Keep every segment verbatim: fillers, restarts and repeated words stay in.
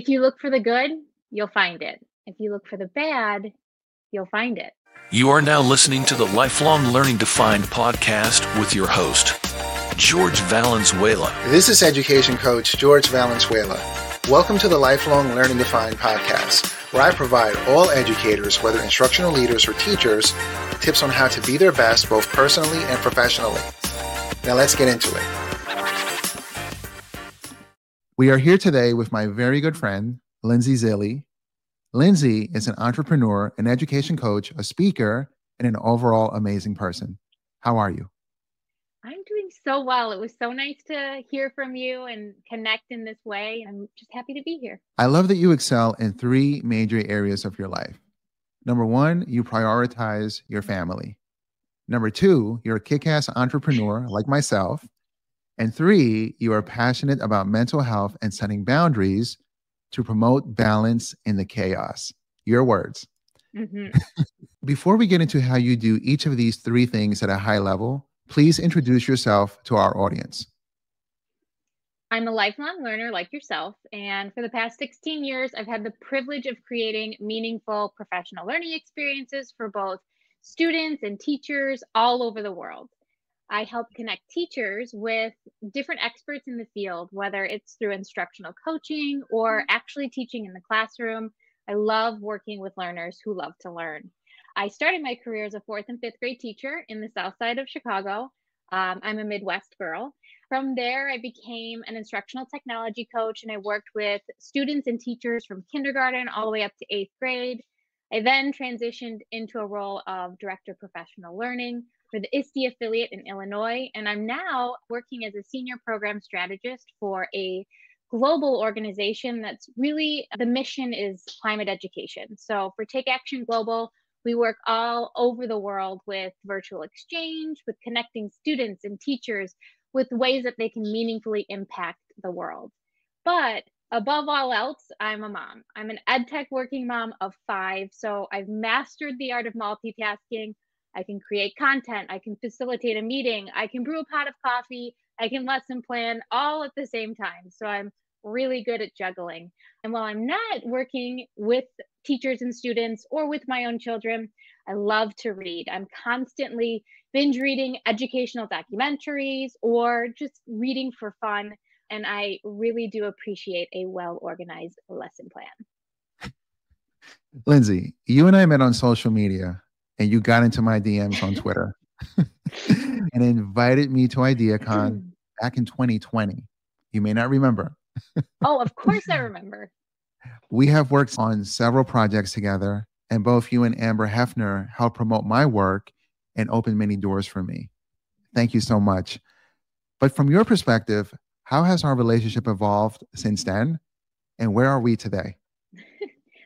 If you look for the good, you'll find it. If you look for the bad, you'll find it. You are now listening to the Lifelong Learning Defined podcast with your host, George Valenzuela. This is education coach George Valenzuela. Welcome to the Lifelong Learning Defined podcast, where I provide all educators, whether instructional leaders or teachers, tips on how to be their best both personally and professionally. Now let's get into it. We are here today with my very good friend, Lindsay Zilly. Lindsay is an entrepreneur, an education coach, a speaker, and an overall amazing person. How are you? I'm doing so well. It was so nice to hear from you and connect in this way. I'm just happy to be here. I love that you excel in three major areas of your life. Number one, you prioritize your family. Number two, you're a kick-ass entrepreneur like myself. And three, you are passionate about mental health and setting boundaries to promote balance in the chaos. Your words. Mm-hmm. Before we get into how you do each of these three things at a high level, please introduce yourself to our audience. I'm a lifelong learner like yourself. And for the past sixteen years, I've had the privilege of creating meaningful professional learning experiences for both students and teachers all over the world. I help connect teachers with different experts in the field, whether it's through instructional coaching or actually teaching in the classroom. I love working with learners who love to learn. I started my career as a fourth and fifth grade teacher in the South Side of Chicago. Um, I'm a Midwest girl. From there, I became an instructional technology coach, and I worked with students and teachers from kindergarten all the way up to eighth grade. I then transitioned into a role of director of professional learning for the I S T E affiliate in Illinois, and I'm now working as a senior program strategist for a global organization that's really, the mission is climate education. So for Take Action Global, we work all over the world with virtual exchange, with connecting students and teachers with ways that they can meaningfully impact the world. But above all else, I'm a mom. I'm an ed tech working mom of five, so I've mastered the art of multitasking. I can create content, I can facilitate a meeting, I can brew a pot of coffee, I can lesson plan all at the same time. So I'm really good at juggling. And while I'm not working with teachers and students or with my own children, I love to read. I'm constantly binge reading educational documentaries or just reading for fun. And I really do appreciate a well-organized lesson plan. Lindsay, you and I met on social media. And you got into my D Ms on Twitter and invited me to IdeaCon back in twenty twenty. You may not remember. Oh, of course I remember. We have worked on several projects together, and both you and Amber Hefner helped promote my work and open many doors for me. Thank you so much. But from your perspective, how has our relationship evolved since then? And where are we today?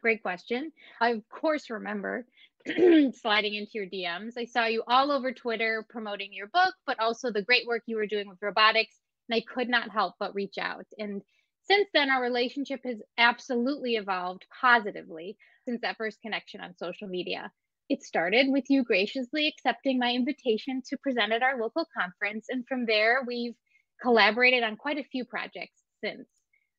Great question. I, of course, remember sliding into your D Ms. I saw you all over Twitter promoting your book, but also the great work you were doing with robotics. And I could not help but reach out. And since then, our relationship has absolutely evolved positively since that first connection on social media. It started with you graciously accepting my invitation to present at our local conference. And from there, we've collaborated on quite a few projects since.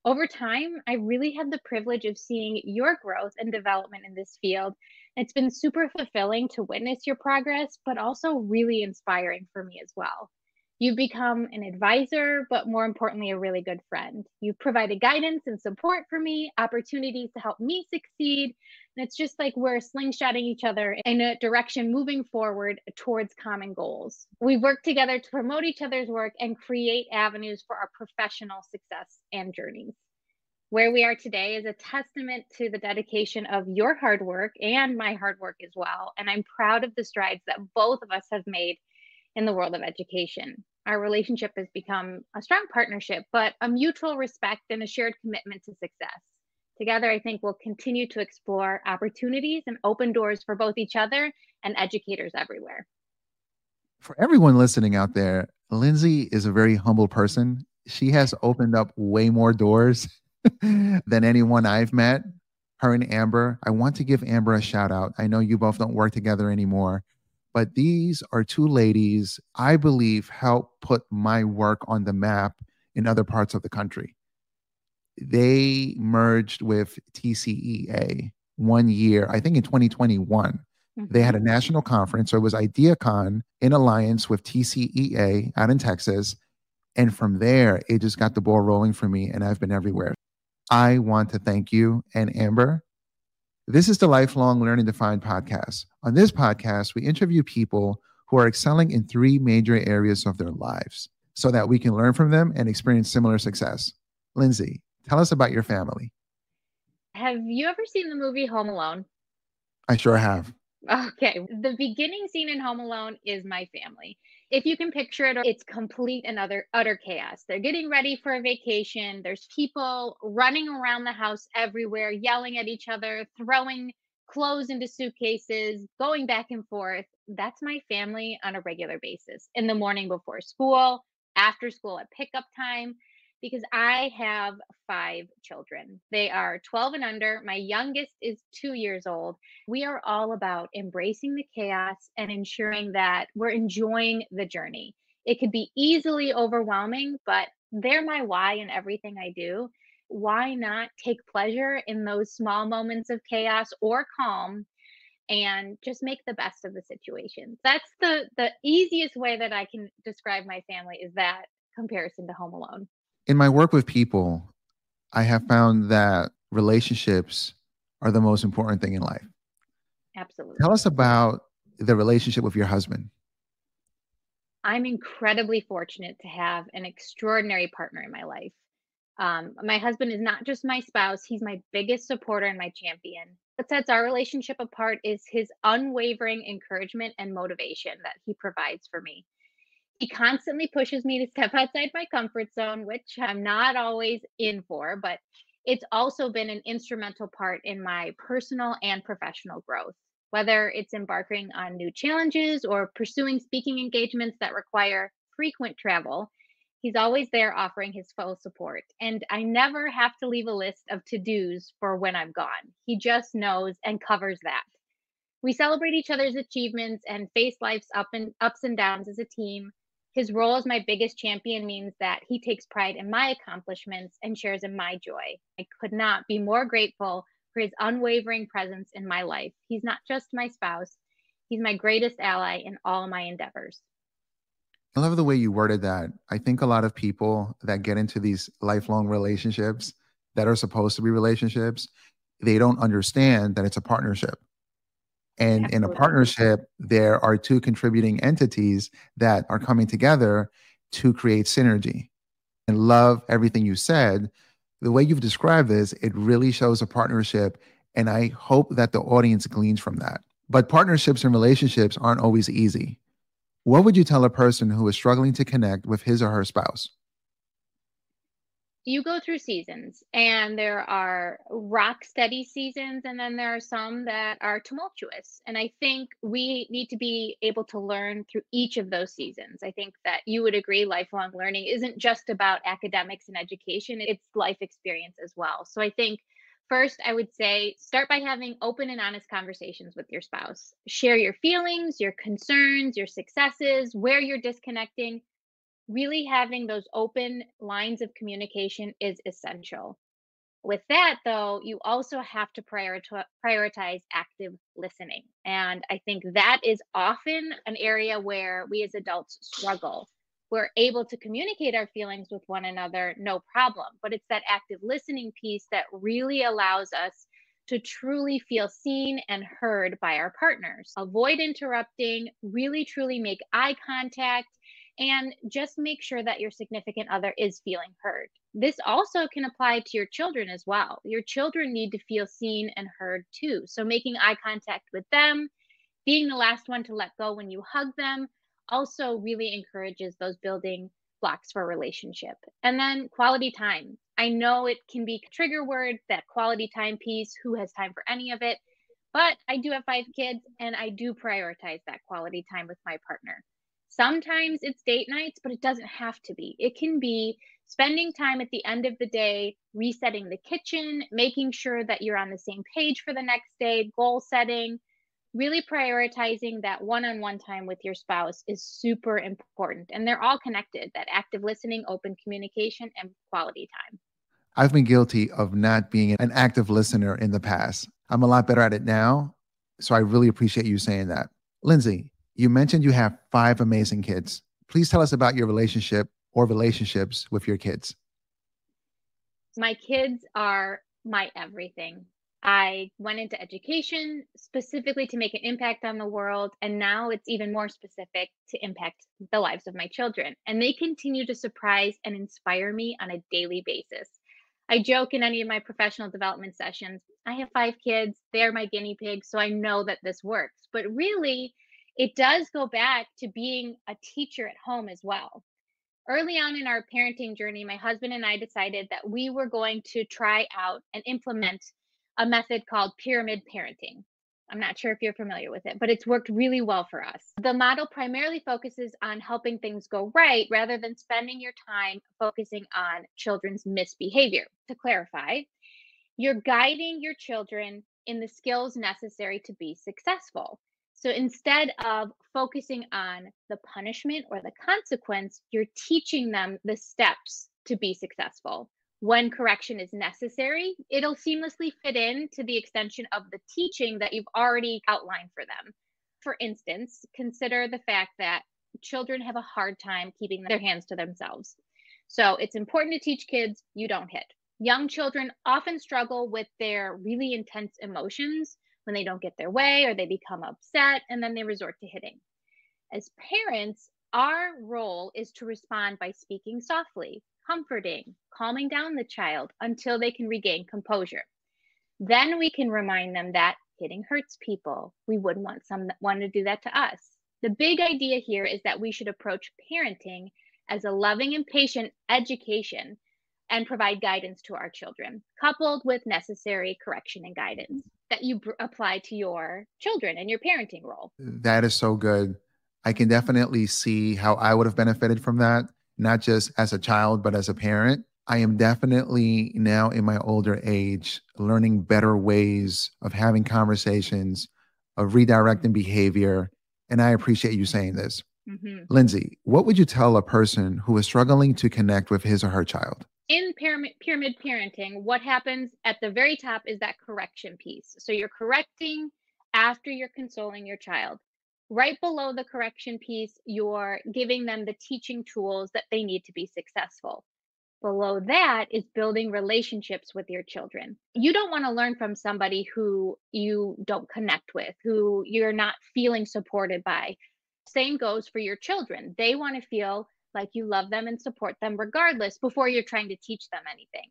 Over time, I really had the privilege of seeing your growth and development in this field. It's been super fulfilling to witness your progress, but also really inspiring for me as well. You've become an advisor, but more importantly, a really good friend. You've provided guidance and support for me, opportunities to help me succeed. And it's just like we're slingshotting each other in a direction moving forward towards common goals. We've worked together to promote each other's work and create avenues for our professional success and journeys. Where we are today is a testament to the dedication of your hard work and my hard work as well. And I'm proud of the strides that both of us have made in the world of education. Our relationship has become a strong partnership, but a mutual respect and a shared commitment to success. Together, I think we'll continue to explore opportunities and open doors for both each other and educators everywhere. For everyone listening out there, Lindsay is a very humble person. She has opened up way more doors than anyone I've met. Her and Amber, I want to give Amber a shout out. I know you both don't work together anymore, but these are two ladies I believe helped put my work on the map in other parts of the country. they merged with T C E A one year, I think in twenty twenty-one. Mm-hmm. They had a national conference. So it was IdeaCon in alliance with T C E A out in Texas. And from there, it just got the ball rolling for me, and I've been everywhere. I want to thank you and Amber. This is the Lifelong Learning Defined podcast. On this podcast, we interview people who are excelling in three major areas of their lives so that we can learn from them and experience similar success. Lindsay, tell us about your family. Have you ever seen the movie Home Alone? I sure have. Okay. The beginning scene in Home Alone is my family. If you can picture it, it's complete and utter, utter chaos. They're getting ready for a vacation. There's people running around the house everywhere, yelling at each other, throwing clothes into suitcases, going back and forth. That's my family on a regular basis, in the morning before school, after school at pickup time, because I have five children. They are twelve and under. My youngest is two years old. We are all about embracing the chaos and ensuring that we're enjoying the journey. It could be easily overwhelming, but they're my why in everything I do. Why not take pleasure in those small moments of chaos or calm and just make the best of the situation? That's the, the easiest way that I can describe my family, is that comparison to Home Alone. In my work with people, I have found that relationships are the most important thing in life. Absolutely. Tell us about the relationship with your husband. I'm incredibly fortunate to have an extraordinary partner in my life. Um, my husband is not just my spouse. He's my biggest supporter and my champion. What sets our relationship apart is his unwavering encouragement and motivation that he provides for me. He constantly pushes me to step outside my comfort zone, which I'm not always in for, but it's also been an instrumental part in my personal and professional growth, whether it's embarking on new challenges or pursuing speaking engagements that require frequent travel. He's always there offering his full support, and I never have to leave a list of to-dos for when I'm gone. He just knows and covers that. We celebrate each other's achievements and face life's up and ups and downs as a team. His role as my biggest champion means that he takes pride in my accomplishments and shares in my joy. I could not be more grateful for his unwavering presence in my life. He's not just my spouse. He's my greatest ally in all my endeavors. I love the way you worded that. I think a lot of people that get into these lifelong relationships that are supposed to be relationships, they don't understand that it's a partnership. And Absolutely. In a partnership, there are two contributing entities that are coming together to create synergy. And love everything you said. The way you've described this, it really shows a partnership. And I hope that the audience gleans from that. But partnerships and relationships aren't always easy. What would you tell a person who is struggling to connect with his or her spouse? You go through seasons, and there are rock steady seasons, and then there are some that are tumultuous. And I think we need to be able to learn through each of those seasons. I think that you would agree lifelong learning isn't just about academics and education, it's life experience as well. So I think first, I would say start by having open and honest conversations with your spouse. Share your feelings, your concerns, your successes, where you're disconnecting. Really having those open lines of communication is essential. With that, though, you also have to prioritize active listening. And I think that is often an area where we as adults struggle. We're able to communicate our feelings with one another, no problem. But it's that active listening piece that really allows us to truly feel seen and heard by our partners. Avoid interrupting, really, truly make eye contact, and just make sure that your significant other is feeling heard. This also can apply to your children as well. Your children need to feel seen and heard too. So making eye contact with them, being the last one to let go when you hug them, also really encourages those building blocks for a relationship. And then quality time. I know it can be a trigger word, that quality time piece, who has time for any of it? But I do have five kids, and I do prioritize that quality time with my partner. Sometimes it's date nights, but it doesn't have to be. It can be spending time at the end of the day, resetting the kitchen, making sure that you're on the same page for the next day, goal setting, really prioritizing that one-on-one time with your spouse is super important. And they're all connected, that active listening, open communication, and quality time. I've been guilty of not being an active listener in the past. I'm a lot better at it now, so I really appreciate you saying that. Lindsay, you mentioned you have five amazing kids. Please tell us about your relationship or relationships with your kids. My kids are my everything. I went into education specifically to make an impact on the world, and now it's even more specific to impact the lives of my children. And they continue to surprise and inspire me on a daily basis. I joke in any of my professional development sessions, I have five kids, they're my guinea pigs, so I know that this works. But really, it does go back to being a teacher at home as well. Early on in our parenting journey, my husband and I decided that we were going to try out and implement a method called pyramid parenting. I'm not sure if you're familiar with it, but it's worked really well for us. The model primarily focuses on helping things go right rather than spending your time focusing on children's misbehavior. To clarify, you're guiding your children in the skills necessary to be successful. So instead of focusing on the punishment or the consequence, you're teaching them the steps to be successful. When correction is necessary, it'll seamlessly fit in to the extension of the teaching that you've already outlined for them. For instance, consider the fact that children have a hard time keeping their hands to themselves. So it's important to teach kids you don't hit. Young children often struggle with their really intense emotions when they don't get their way or they become upset, and then they resort to hitting. As parents, our role is to respond by speaking softly, comforting, calming down the child until they can regain composure. Then we can remind them that hitting hurts people. We wouldn't want someone to do that to us. The big idea here is that we should approach parenting as a loving and patient education and provide guidance to our children, coupled with necessary correction and guidance that you apply to your children and your parenting role. That is so good. I can definitely see how I would have benefited from that, not just as a child, but as a parent. I am definitely now in my older age, learning better ways of having conversations, of redirecting behavior. And I appreciate you saying this. Mm-hmm. Lindsay, what would you tell a person who is struggling to connect with his or her child? In pyramid, pyramid parenting, what happens at the very top is that correction piece. So you're correcting after you're consoling your child. Right below the correction piece, you're giving them the teaching tools that they need to be successful. Below that is building relationships with your children. You don't want to learn from somebody who you don't connect with, who you're not feeling supported by. Same goes for your children. They want to feel like you love them and support them regardless before you're trying to teach them anything.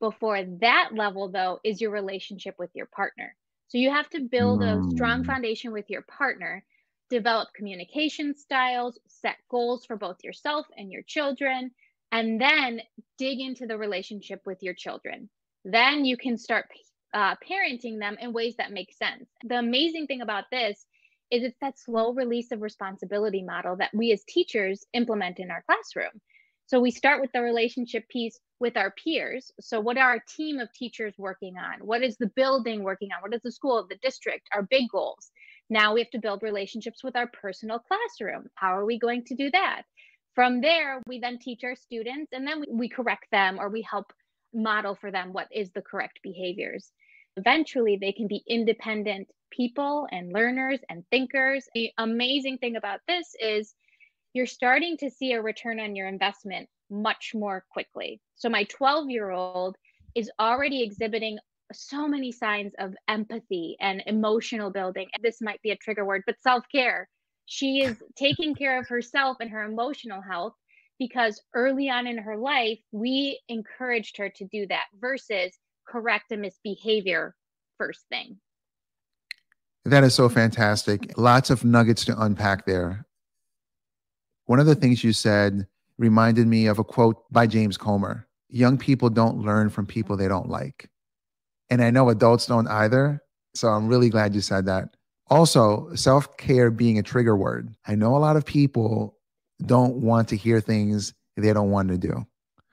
Before that level, though, is your relationship with your partner. So you have to build a strong foundation with your partner, develop communication styles, set goals for both yourself and your children, and then dig into the relationship with your children. Then you can start uh, parenting them in ways that make sense. The amazing thing about this is it's that slow release of responsibility model that we as teachers implement in our classroom. So we start with the relationship piece with our peers. So what are our team of teachers working on? What is the building working on? What is the school, the district, our big goals? Now we have to build relationships with our personal classroom. How are we going to do that? From there, we then teach our students, and then we, we correct them, or we help model for them what is the correct behaviors. Eventually, they can be independent people and learners and thinkers. The amazing thing about this is you're starting to see a return on your investment much more quickly. So my twelve-year-old is already exhibiting so many signs of empathy and emotional building. This might be a trigger word, but self-care. She is taking care of herself and her emotional health because early on in her life, we encouraged her to do that versus correct a misbehavior first thing. That is so fantastic. Lots of nuggets to unpack there. One of the things you said reminded me of a quote by James Comer. Young people don't learn from people they don't like. And I know adults don't either. So I'm really glad you said that. Also, self-care being a trigger word. I know a lot of people don't want to hear things they don't want to do.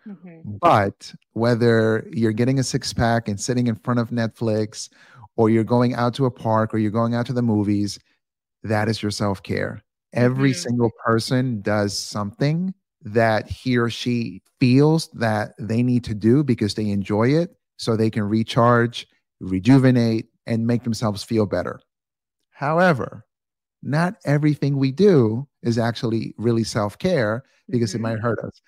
Okay. But whether you're getting a six pack and sitting in front of Netflix, or you're going out to a park, or you're going out to the movies, that is your self-care. Every mm-hmm. single person does something that he or she feels that they need to do because they enjoy it, so they can recharge, rejuvenate, and make themselves feel better. However, not everything we do is actually really self-care, because mm-hmm. it might hurt us.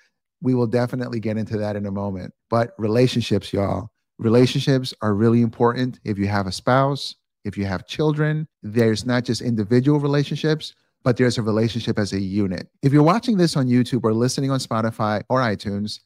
We will definitely get into that in a moment. But relationships, y'all, relationships are really important. If you have a spouse, if you have children, there's not just individual relationships, but there's a relationship as a unit. If you're watching this on YouTube or listening on Spotify or iTunes,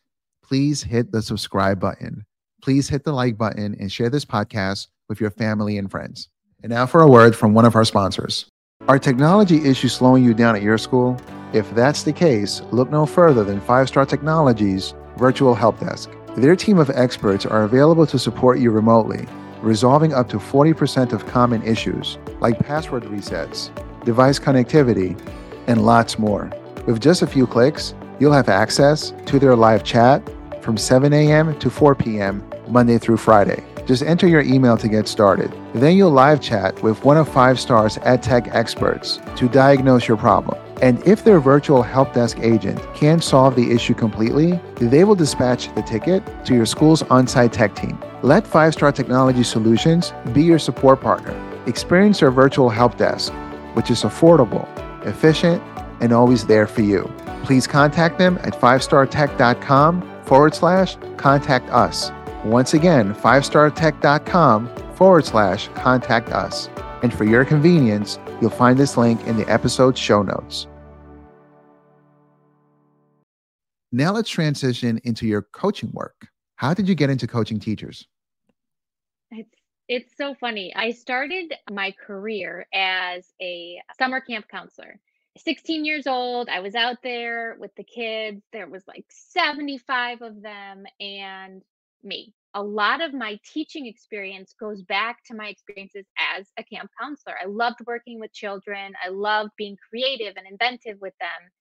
please hit the subscribe button. Please hit the like button and share this podcast with your family and friends. And now for a word from one of our sponsors. Are technology issues slowing you down at your school? If that's the case, look no further than five star Technology's Virtual Help Desk. Their team of experts are available to support you remotely, resolving up to forty percent of common issues like password resets, device connectivity, and lots more. With just a few clicks, you'll have access to their live chat from seven a m to four p m Monday through Friday. Just enter your email to get started. Then you'll live chat with one of five star's EdTech experts to diagnose your problem. And if their virtual help desk agent can't solve the issue completely, they will dispatch the ticket to your school's on-site tech team. Let five star Technology Solutions be your support partner. Experience their virtual help desk, which is affordable, efficient, and always there for you. Please contact them at five star tech dot com forward slash contact us. Once again, five star tech dot com forward slash contact us. And for your convenience, you'll find this link in the episode show notes. Now let's transition into your coaching work. How did you get into coaching teachers? It's, it's so funny. I started my career as a summer camp counselor. sixteen years old, I was out there with the kids. There was like seventy-five of them and me. A lot of my teaching experience goes back to my experiences as a camp counselor. I loved working with children. I loved being creative and inventive with them.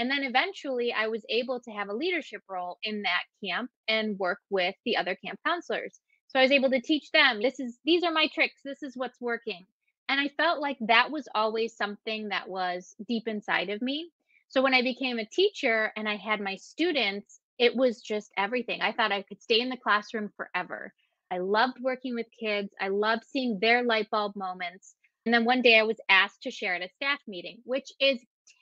And then eventually I was able to have a leadership role in that camp and work with the other camp counselors. So I was able to teach them, this is, these are my tricks. This is what's working. And I felt like that was always something that was deep inside of me. So when I became a teacher and I had my students, it was just everything. I thought I could stay in the classroom forever. I loved working with kids. I loved seeing their light bulb moments. And then one day I was asked to share at a staff meeting, which is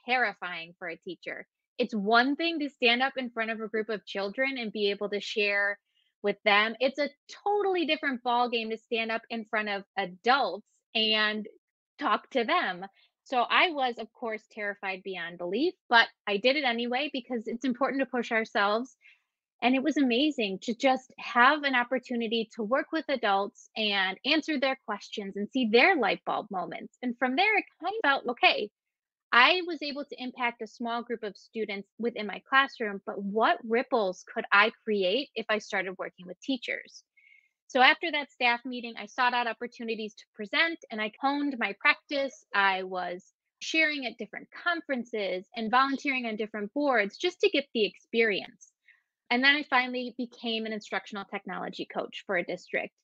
terrifying for a teacher. It's one thing to stand up in front of a group of children and be able to share with them. It's a totally different ballgame to stand up in front of adults and talk to them. So I was, of course, terrified beyond belief, but I did it anyway because it's important to push ourselves. And it was amazing to just have an opportunity to work with adults and answer their questions and see their light bulb moments. And from there, it kind of felt, okay, I was able to impact a small group of students within my classroom, but what ripples could I create if I started working with teachers? So after that staff meeting, I sought out opportunities to present and I honed my practice. I was sharing at different conferences and volunteering on different boards just to get the experience. And then I finally became an instructional technology coach for a district.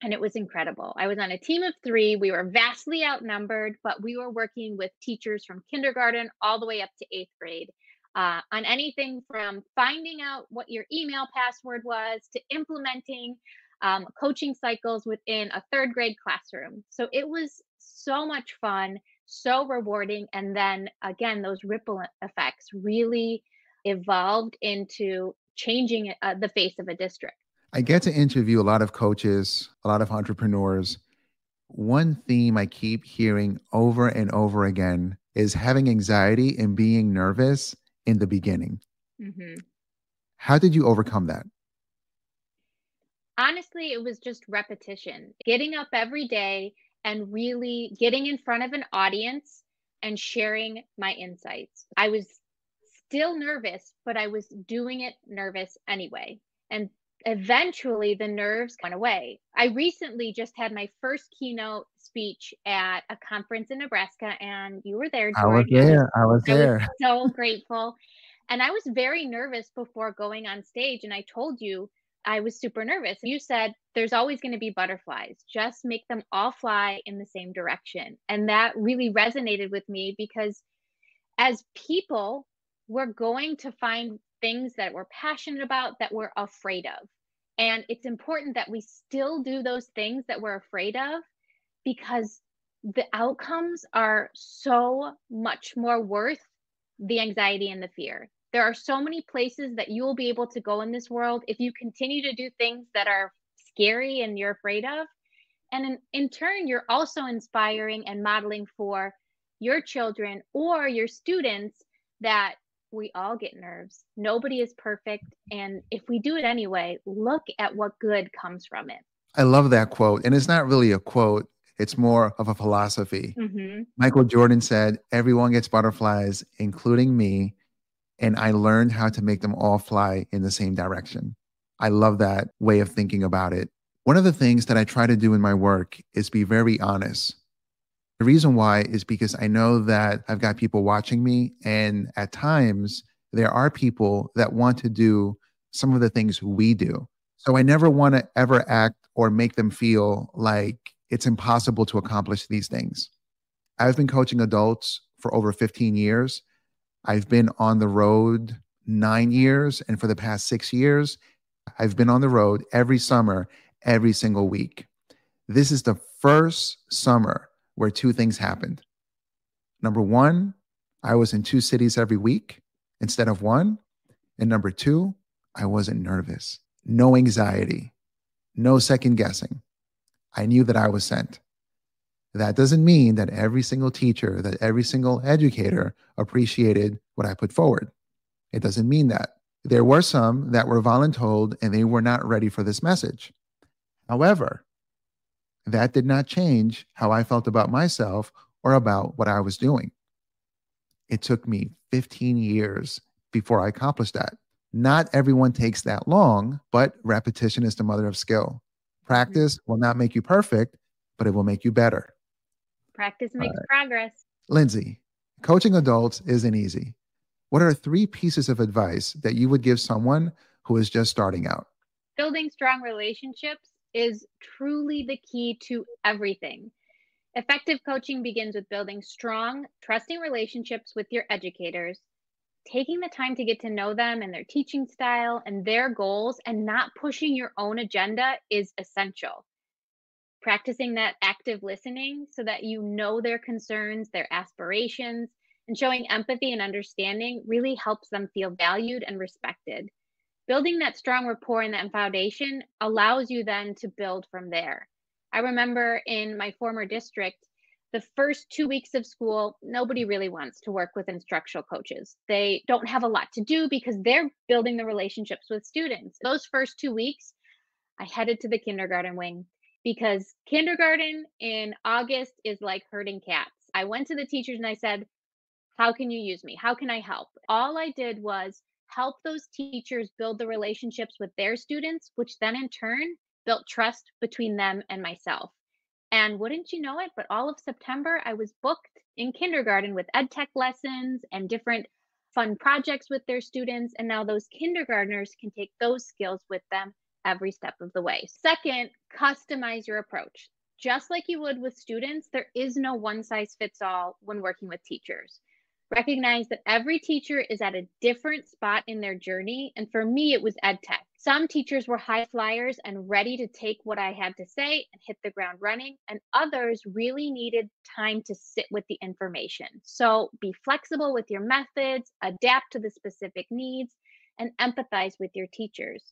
And it was incredible. I was on a team of three. We were vastly outnumbered, but we were working with teachers from kindergarten all the way up to eighth grade. Uh, on anything from finding out what your email password was to implementing Um, coaching cycles within a third grade classroom. So it was so much fun, so rewarding. And then again, those ripple effects really evolved into changing uh, the face of a district. I get to interview a lot of coaches, a lot of entrepreneurs. One theme I keep hearing over and over again is having anxiety and being nervous in the beginning. Mm-hmm. How did you overcome that? Honestly, it was just repetition, getting up every day and really getting in front of an audience and sharing my insights. I was still nervous, but I was doing it nervous anyway. And eventually the nerves went away. I recently just had my first keynote speech at a conference in Nebraska, and you were there, George. I was there. I was there. I was so grateful. And I was very nervous before going on stage. And I told you, I was super nervous. You said, there's always going to be butterflies. Just make them all fly in the same direction. And that really resonated with me because as people, we're going to find things that we're passionate about that we're afraid of. And it's important that we still do those things that we're afraid of, because the outcomes are so much more worth the anxiety and the fear. There are so many places that you will be able to go in this world if you continue to do things that are scary and you're afraid of. And in, in turn, you're also inspiring and modeling for your children or your students that we all get nerves. Nobody is perfect. And if we do it anyway, look at what good comes from it. I love that quote. And it's not really a quote. It's more of a philosophy. Mm-hmm. Michael Jordan said, everyone gets butterflies, including me. And I learned how to make them all fly in the same direction. I love that way of thinking about it. One of the things that I try to do in my work is be very honest. The reason why is because I know that I've got people watching me, and at times there are people that want to do some of the things we do. So I never want to ever act or make them feel like it's impossible to accomplish these things. I've been coaching adults for over fifteen years. I've been on the road nine years. And for the past six years, I've been on the road every summer, every single week. This is the first summer where two things happened. Number one, I was in two cities every week instead of one. And number two, I wasn't nervous. No anxiety, no second guessing. I knew that I was sent. That doesn't mean that every single teacher, that every single educator appreciated what I put forward. It doesn't mean that. There were some that were voluntold and they were not ready for this message. However, that did not change how I felt about myself or about what I was doing. It took me fifteen years before I accomplished that. Not everyone takes that long, but repetition is the mother of skill. Practice will not make you perfect, but it will make you better. Practice makes uh, progress. Lindsay, coaching adults isn't easy. What are three pieces of advice that you would give someone who is just starting out? Building strong relationships is truly the key to everything. Effective coaching begins with building strong, trusting relationships with your educators, taking the time to get to know them and their teaching style and their goals, and not pushing your own agenda is essential. Practicing that active listening so that you know their concerns, their aspirations, and showing empathy and understanding really helps them feel valued and respected. Building that strong rapport and that foundation allows you then to build from there. I remember in my former district, the first two weeks of school, nobody really wants to work with instructional coaches. They don't have a lot to do because they're building the relationships with students. Those first two weeks, I headed to the kindergarten wing because kindergarten in August is like herding cats. I went to the teachers and I said, how can you use me? How can I help? All I did was help those teachers build the relationships with their students, which then in turn built trust between them and myself. And wouldn't you know it, but all of September, I was booked in kindergarten with ed tech lessons and different fun projects with their students. And now those kindergartners can take those skills with them every step of the way. Second, customize your approach. Just like you would with students, there is no one size fits all when working with teachers. Recognize that every teacher is at a different spot in their journey. And for me, it was ed tech. Some teachers were high flyers and ready to take what I had to say and hit the ground running. And others really needed time to sit with the information. So be flexible with your methods, adapt to the specific needs, and empathize with your teachers.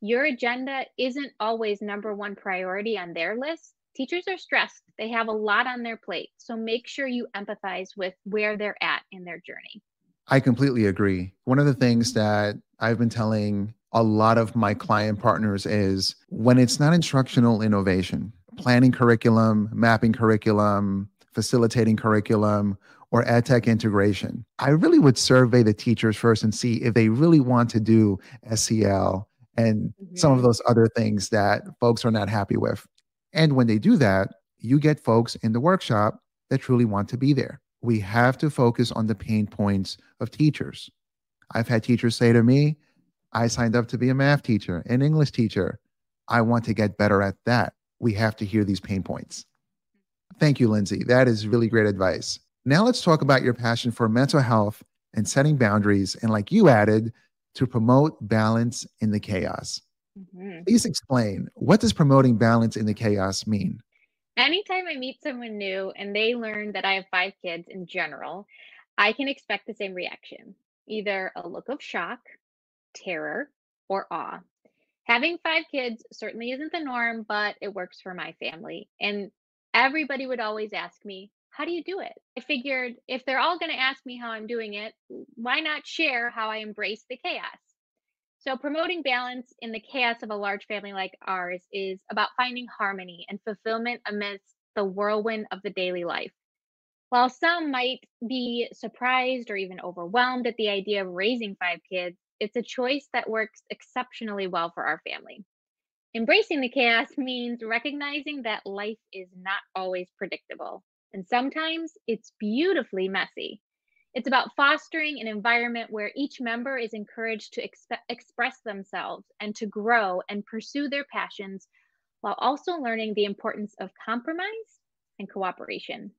Your agenda isn't always number one priority on their list. Teachers are stressed. They have a lot on their plate. So make sure you empathize with where they're at in their journey. I completely agree. One of the things that I've been telling a lot of my client partners is when it's not instructional innovation, planning curriculum, mapping curriculum, facilitating curriculum, or ed tech integration, I really would survey the teachers first and see if they really want to do S E L and mm-hmm. some of those other things that folks are not happy with. And when they do that, you get folks in the workshop that truly want to be there. We have to focus on the pain points of teachers. I've had teachers say to me, I signed up to be a math teacher, an English teacher. I want to get better at that. We have to hear these pain points. Thank you, Lindsay. That is really great advice. Now let's talk about your passion for mental health and setting boundaries, and like you added, to promote balance in the chaos. Mm-hmm. Please explain, what does promoting balance in the chaos mean? Anytime I meet someone new and they learn that I have five kids in general, I can expect the same reaction, either a look of shock, terror, or awe. Having five kids certainly isn't the norm, but it works for my family. And everybody would always ask me, how do you do it? I figured if they're all going to ask me how I'm doing it, why not share how I embrace the chaos? So promoting balance in the chaos of a large family like ours is about finding harmony and fulfillment amidst the whirlwind of the daily life. While some might be surprised or even overwhelmed at the idea of raising five kids, it's a choice that works exceptionally well for our family. Embracing the chaos means recognizing that life is not always predictable, and sometimes it's beautifully messy. It's about fostering an environment where each member is encouraged to exp- express themselves and to grow and pursue their passions, while also learning the importance of compromise and cooperation.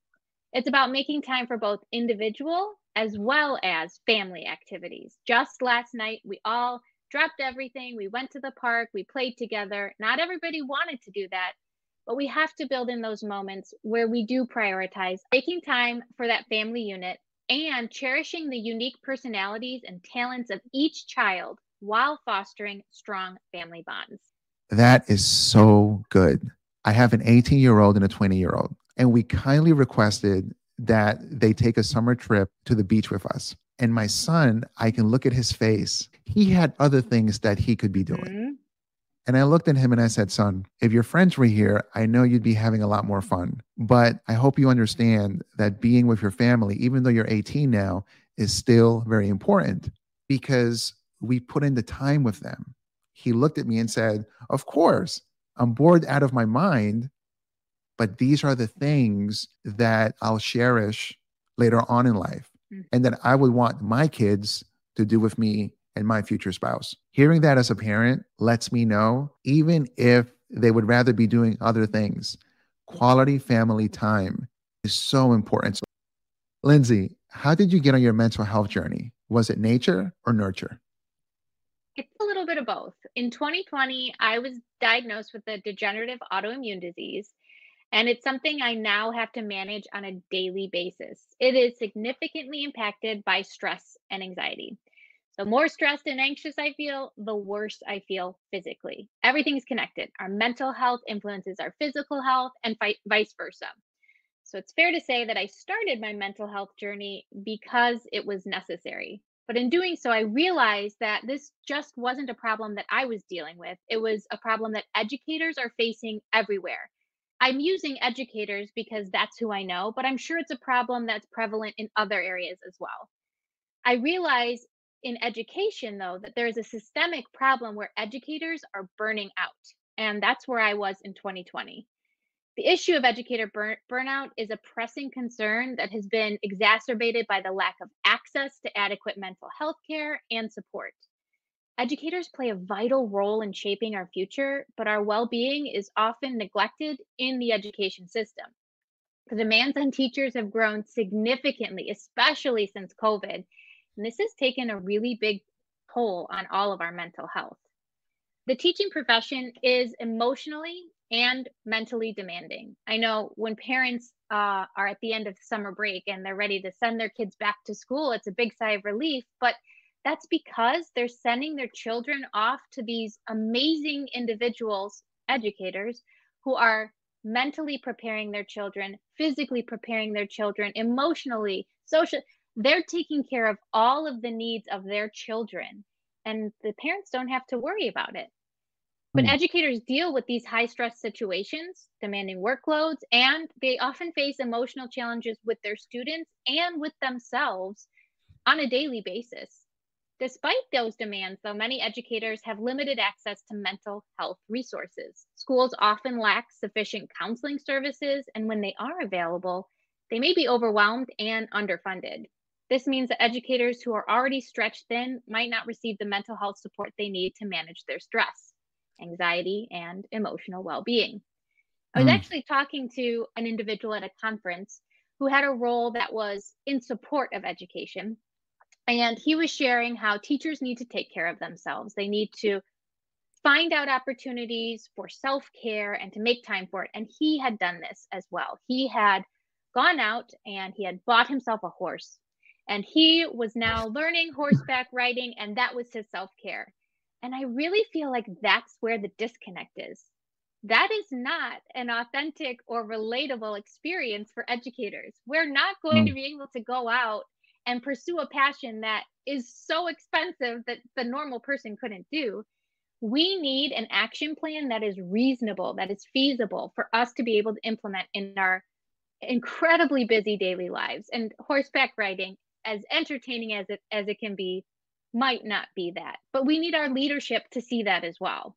It's about making time for both individual as well as family activities. Just last night, we all dropped everything. We went to the park, we played together. Not everybody wanted to do that, but we have to build in those moments where we do prioritize making time for that family unit and cherishing the unique personalities and talents of each child while fostering strong family bonds. That is so good. I have an eighteen-year-old and a twenty-year-old, and we kindly requested that they take a summer trip to the beach with us. And my son, I can look at his face. He had other things that he could be doing. Mm-hmm. And I looked at him and I said, son, if your friends were here, I know you'd be having a lot more fun. But I hope you understand that being with your family, even though you're eighteen now, is still very important because we put in the time with them. He looked at me and said, of course, I'm bored out of my mind, but these are the things that I'll cherish later on in life and that I would want my kids to do with me and my future spouse. Hearing that as a parent lets me know, even if they would rather be doing other things, quality family time is so important. So, Lindsay, how did you get on your mental health journey? Was it nature or nurture? It's a little bit of both. In twenty twenty, I was diagnosed with a degenerative autoimmune disease, and it's something I now have to manage on a daily basis. It is significantly impacted by stress and anxiety. The more stressed and anxious I feel, the worse I feel physically. Everything's connected. Our mental health influences our physical health and vice versa. So it's fair to say that I started my mental health journey because it was necessary. But in doing so, I realized that this just wasn't a problem that I was dealing with. It was a problem that educators are facing everywhere. I'm using educators because that's who I know, but I'm sure it's a problem that's prevalent in other areas as well. I realize in education, though, that there is a systemic problem where educators are burning out, and that's where I was in twenty twenty. The issue of educator burn- burnout is a pressing concern that has been exacerbated by the lack of access to adequate mental health care and support. Educators play a vital role in shaping our future, but our well-being is often neglected in the education system. The demands on teachers have grown significantly, especially since COVID, and this has taken a really big toll on all of our mental health. The teaching profession is emotionally and mentally demanding. I know when parents uh, are at the end of summer break and they're ready to send their kids back to school, it's a big sigh of relief, but that's because they're sending their children off to these amazing individuals, educators, who are mentally preparing their children, physically preparing their children, emotionally, social. They're taking care of all of the needs of their children, and the parents don't have to worry about it. But mm. educators deal with these high-stress situations, demanding workloads, and they often face emotional challenges with their students and with themselves on a daily basis. Despite those demands, though, many educators have limited access to mental health resources. Schools often lack sufficient counseling services, and when they are available, they may be overwhelmed and underfunded. This means that educators who are already stretched thin might not receive the mental health support they need to manage their stress, anxiety, and emotional well-being. I was mm. actually talking to an individual at a conference who had a role that was in support of education, And he was sharing how teachers need to take care of themselves. They need to find out opportunities for self-care and to make time for it. And he had done this as well. He had gone out and he had bought himself a horse. And he was now learning horseback riding, and that was his self-care. And I really feel like that's where the disconnect is. That is not an authentic or relatable experience for educators. We're not going to be able to go out and pursue a passion that is so expensive that the normal person couldn't do. We need an action plan that is reasonable, that is feasible for us to be able to implement in our incredibly busy daily lives. And horseback riding, as entertaining as it, as it can be, might not be that. But we need our leadership to see that as well.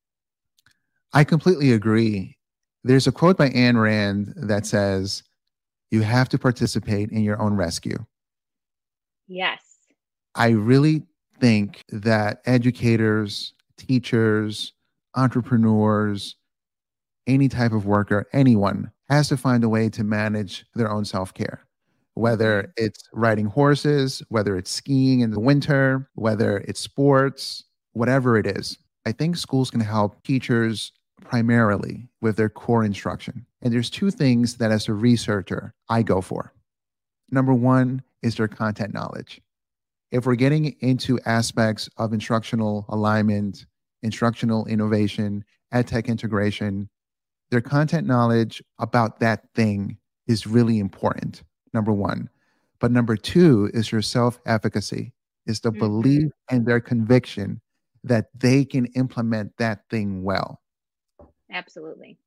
I completely agree. There's a quote by Ayn Rand that says, you have to participate in your own rescue. Yes. I really think that educators, teachers, entrepreneurs, any type of worker, anyone has to find a way to manage their own self-care, whether it's riding horses, whether it's skiing in the winter, whether it's sports, whatever it is. I think schools can help teachers primarily with their core instruction. And there's two things that as a researcher, I go for. Number one is their content knowledge. If we're getting into aspects of instructional alignment, instructional innovation, ed tech integration, their content knowledge about that thing is really important, number one. But number two is your self-efficacy, is the mm-hmm. belief and their conviction that they can implement that thing well. Absolutely.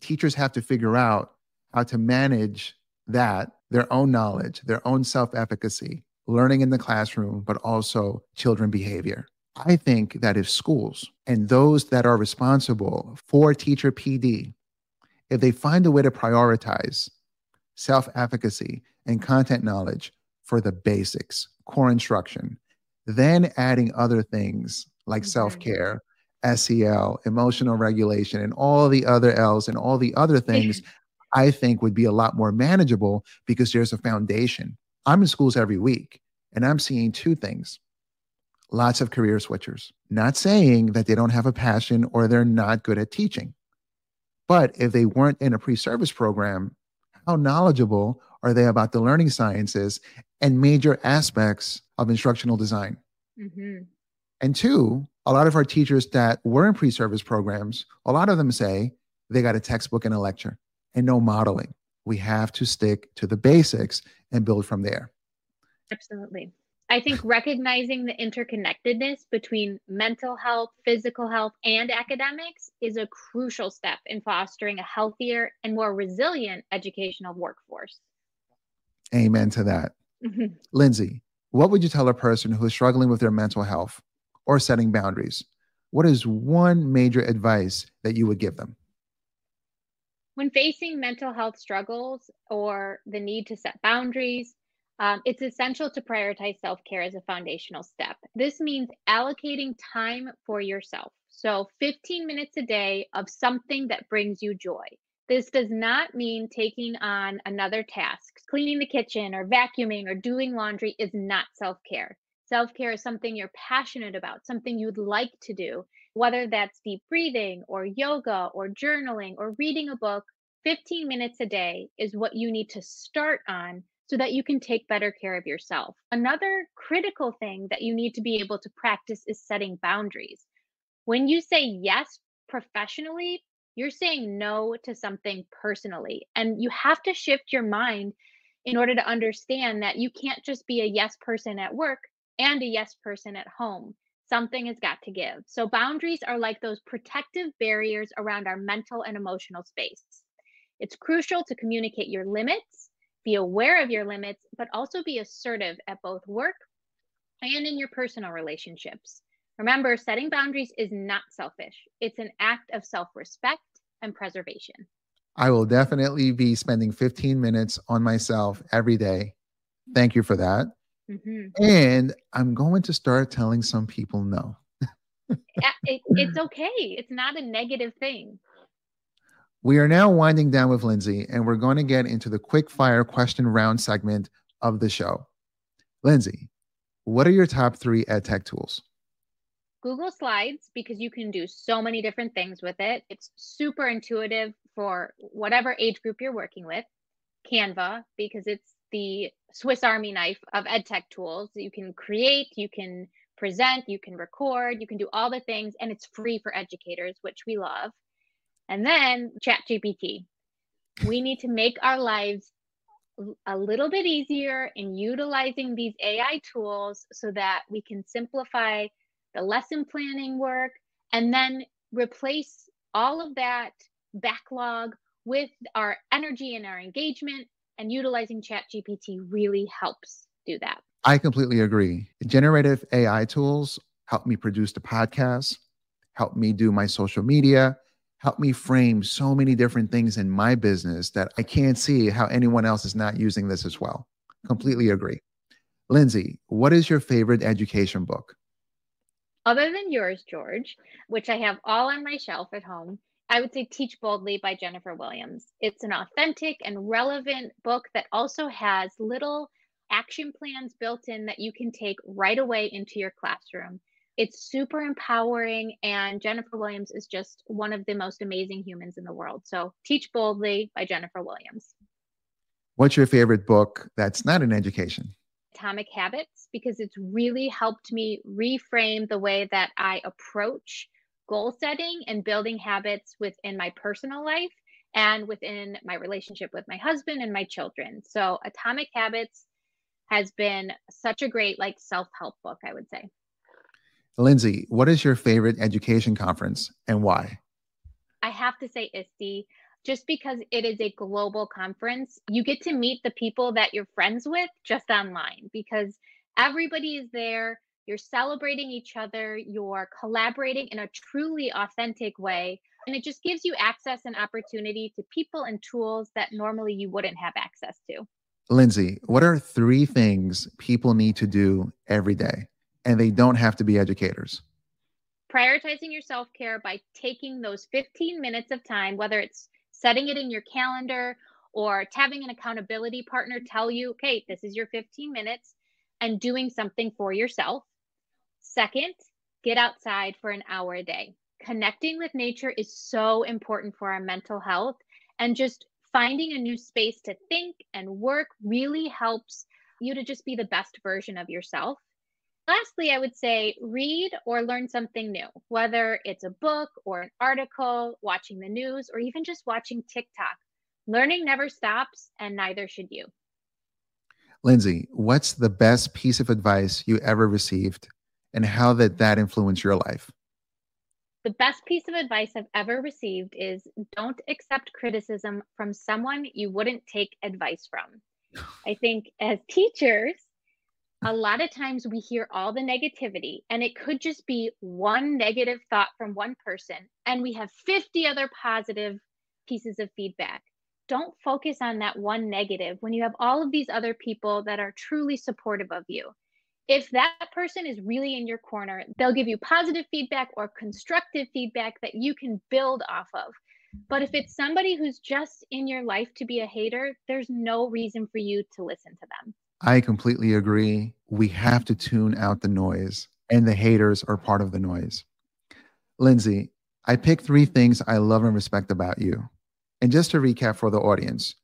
Teachers have to figure out how to manage that, their own knowledge, their own self-efficacy, learning in the classroom, but also children behavior. I think that if schools and those that are responsible for teacher P D, if they find a way to prioritize self-efficacy and content knowledge for the basics, core instruction, then adding other things like okay. self-care, S E L, emotional regulation, and all the other L's and all the other things, I think would be a lot more manageable because there's a foundation. I'm in schools every week, and I'm seeing two things. Lots of career switchers. Not saying that they don't have a passion or they're not good at teaching. But if they weren't in a pre-service program, how knowledgeable are they about the learning sciences and major aspects of instructional design? Mm-hmm. And two, a lot of our teachers that were in pre-service programs, a lot of them say they got a textbook and a lecture and no modeling. We have to stick to the basics and build from there. Absolutely. I think recognizing the interconnectedness between mental health, physical health, and academics is a crucial step in fostering a healthier and more resilient educational workforce. Amen to that. Mm-hmm. Lindsay, what would you tell a person who is struggling with their mental health or setting boundaries? What is one major advice that you would give them? When facing mental health struggles or the need to set boundaries, um, it's essential to prioritize self-care as a foundational step. This means allocating time for yourself. So fifteen minutes a day of something that brings you joy. This does not mean taking on another task. Cleaning the kitchen or vacuuming or doing laundry is not self-care. Self-care is something you're passionate about, something you'd like to do, whether that's deep breathing or yoga or journaling or reading a book. Fifteen minutes a day is what you need to start on so that you can take better care of yourself. Another critical thing that you need to be able to practice is setting boundaries. When you say yes professionally, you're saying no to something personally. And you have to shift your mind in order to understand that you can't just be a yes person at work and a yes person at home. Something has got to give. So boundaries are like those protective barriers around our mental and emotional space. It's crucial to communicate your limits, be aware of your limits, but also be assertive at both work and in your personal relationships. Remember, setting boundaries is not selfish. It's an act of self-respect and preservation. I will definitely be spending fifteen minutes on myself every day. Thank you for that. Mm-hmm. And I'm going to start telling some people no. it, it's okay. It's not a negative thing. We are now winding down with Lindsay, and we're going to get into the quick fire question round segment of the show. Lindsay, what are your top three ed tech tools? Google Slides, because you can do so many different things with it. It's super intuitive for whatever age group you're working with. Canva, because it's the Swiss Army knife of edtech tools. You can create, you can present, you can record, you can do all the things, and it's free for educators, which we love. And then ChatGPT. We need to make our lives a little bit easier in utilizing these A I tools so that we can simplify the lesson planning work, and then replace all of that backlog with our energy and our engagement, and utilizing ChatGPT really helps do that. I completely agree. Generative A I tools help me produce the podcast, help me do my social media, help me frame so many different things in my business that I can't see how anyone else is not using this as well. Completely agree. Lindsay, what is your favorite education book? Other than yours, George, which I have all on my shelf at home, I would say Teach Boldly by Jennifer Williams. It's an authentic and relevant book that also has little action plans built in that you can take right away into your classroom. It's super empowering, and Jennifer Williams is just one of the most amazing humans in the world. So Teach Boldly by Jennifer Williams. What's your favorite book that's not in education? Atomic Habits, because it's really helped me reframe the way that I approach goal setting and building habits within my personal life and within my relationship with my husband and my children. So Atomic Habits has been such a great like self-help book, I would say. Lindsay, what is your favorite education conference and why? I have to say I S T E, just because it is a global conference. You get to meet the people that you're friends with just online because everybody is there. You're celebrating each other, you're collaborating in a truly authentic way. And it just gives you access and opportunity to people and tools that normally you wouldn't have access to. Lindsay, what are three things people need to do every day? And they don't have to be educators. Prioritizing your self-care by taking those fifteen minutes of time, whether it's setting it in your calendar or having an accountability partner tell you, okay, this is your fifteen minutes, and doing something for yourself. Second, get outside for an hour a day. Connecting with nature is so important for our mental health, and just finding a new space to think and work really helps you to just be the best version of yourself. Lastly, I would say read or learn something new, whether it's a book or an article, watching the news, or even just watching TikTok. Learning never stops, and neither should you. Lindsay, what's the best piece of advice you ever received, and how did that influence your life? The best piece of advice I've ever received is don't accept criticism from someone you wouldn't take advice from. I think as teachers, a lot of times we hear all the negativity, and it could just be one negative thought from one person, and we have fifty other positive pieces of feedback. Don't focus on that one negative when you have all of these other people that are truly supportive of you. If that person is really in your corner, they'll give you positive feedback or constructive feedback that you can build off of. But if it's somebody who's just in your life to be a hater, there's no reason for you to listen to them. I completely agree. We have to tune out the noise, and the haters are part of the noise. Lindsay, I picked three things I love and respect about you. And just to recap for the audience,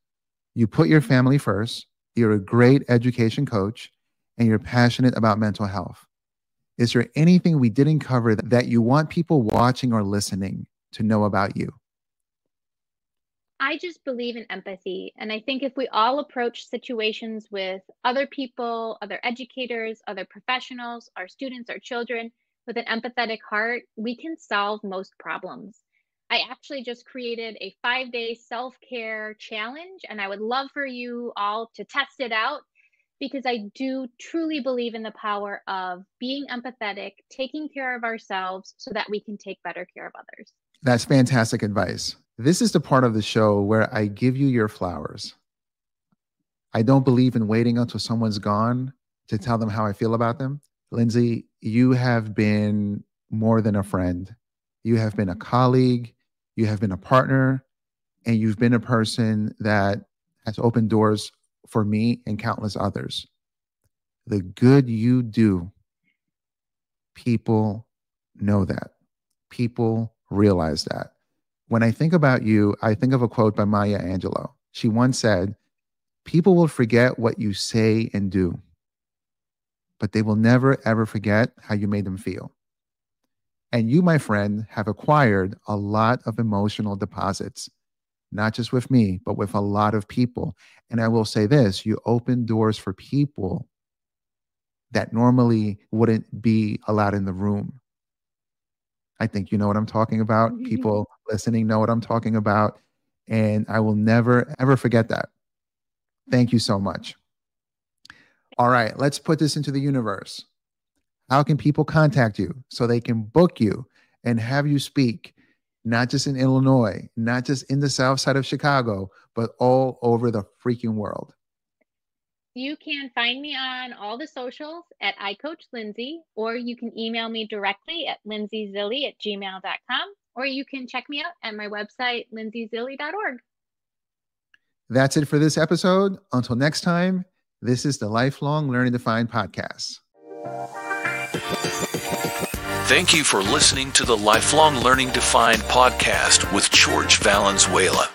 you put your family first, you're a great education coach, and you're passionate about mental health. Is there anything we didn't cover that you want people watching or listening to know about you? I just believe in empathy. And I think if we all approach situations with other people, other educators, other professionals, our students, our children, with an empathetic heart, we can solve most problems. I actually just created a five-day self-care challenge, and I would love for you all to test it out, because I do truly believe in the power of being empathetic, taking care of ourselves so that we can take better care of others. That's fantastic advice. This is the part of the show where I give you your flowers. I don't believe in waiting until someone's gone to tell them how I feel about them. Lindsay, you have been more than a friend. You have been a colleague. You have been a partner, and you've been a person that has opened doors for me and countless others. the good you do, people know that. People realize that. When I think about you, I think of a quote by Maya Angelou. She once said, people will forget what you say and do, but they will never, ever forget how you made them feel. And you, my friend, have acquired a lot of emotional deposits, not just with me, but with a lot of people. And I will say this, you open doors for people that normally wouldn't be allowed in the room. I think you know what I'm talking about. People listening know what I'm talking about. And I will never, ever forget that. Thank you so much. All right, let's put this into the universe. How can people contact you so they can book you and have you speak, not just in Illinois, not just in the south side of Chicago, but all over the freaking world? You can find me on all the socials at iCoachLindsay, or you can email me directly at lindsay zilly at gmail dot com, or you can check me out at my website, lindsay zilly dot org. That's it for this episode. Until next time, this is the Lifelong Learning Defined podcast. Thank you for listening to the Lifelong Learning Defined podcast with George Valenzuela.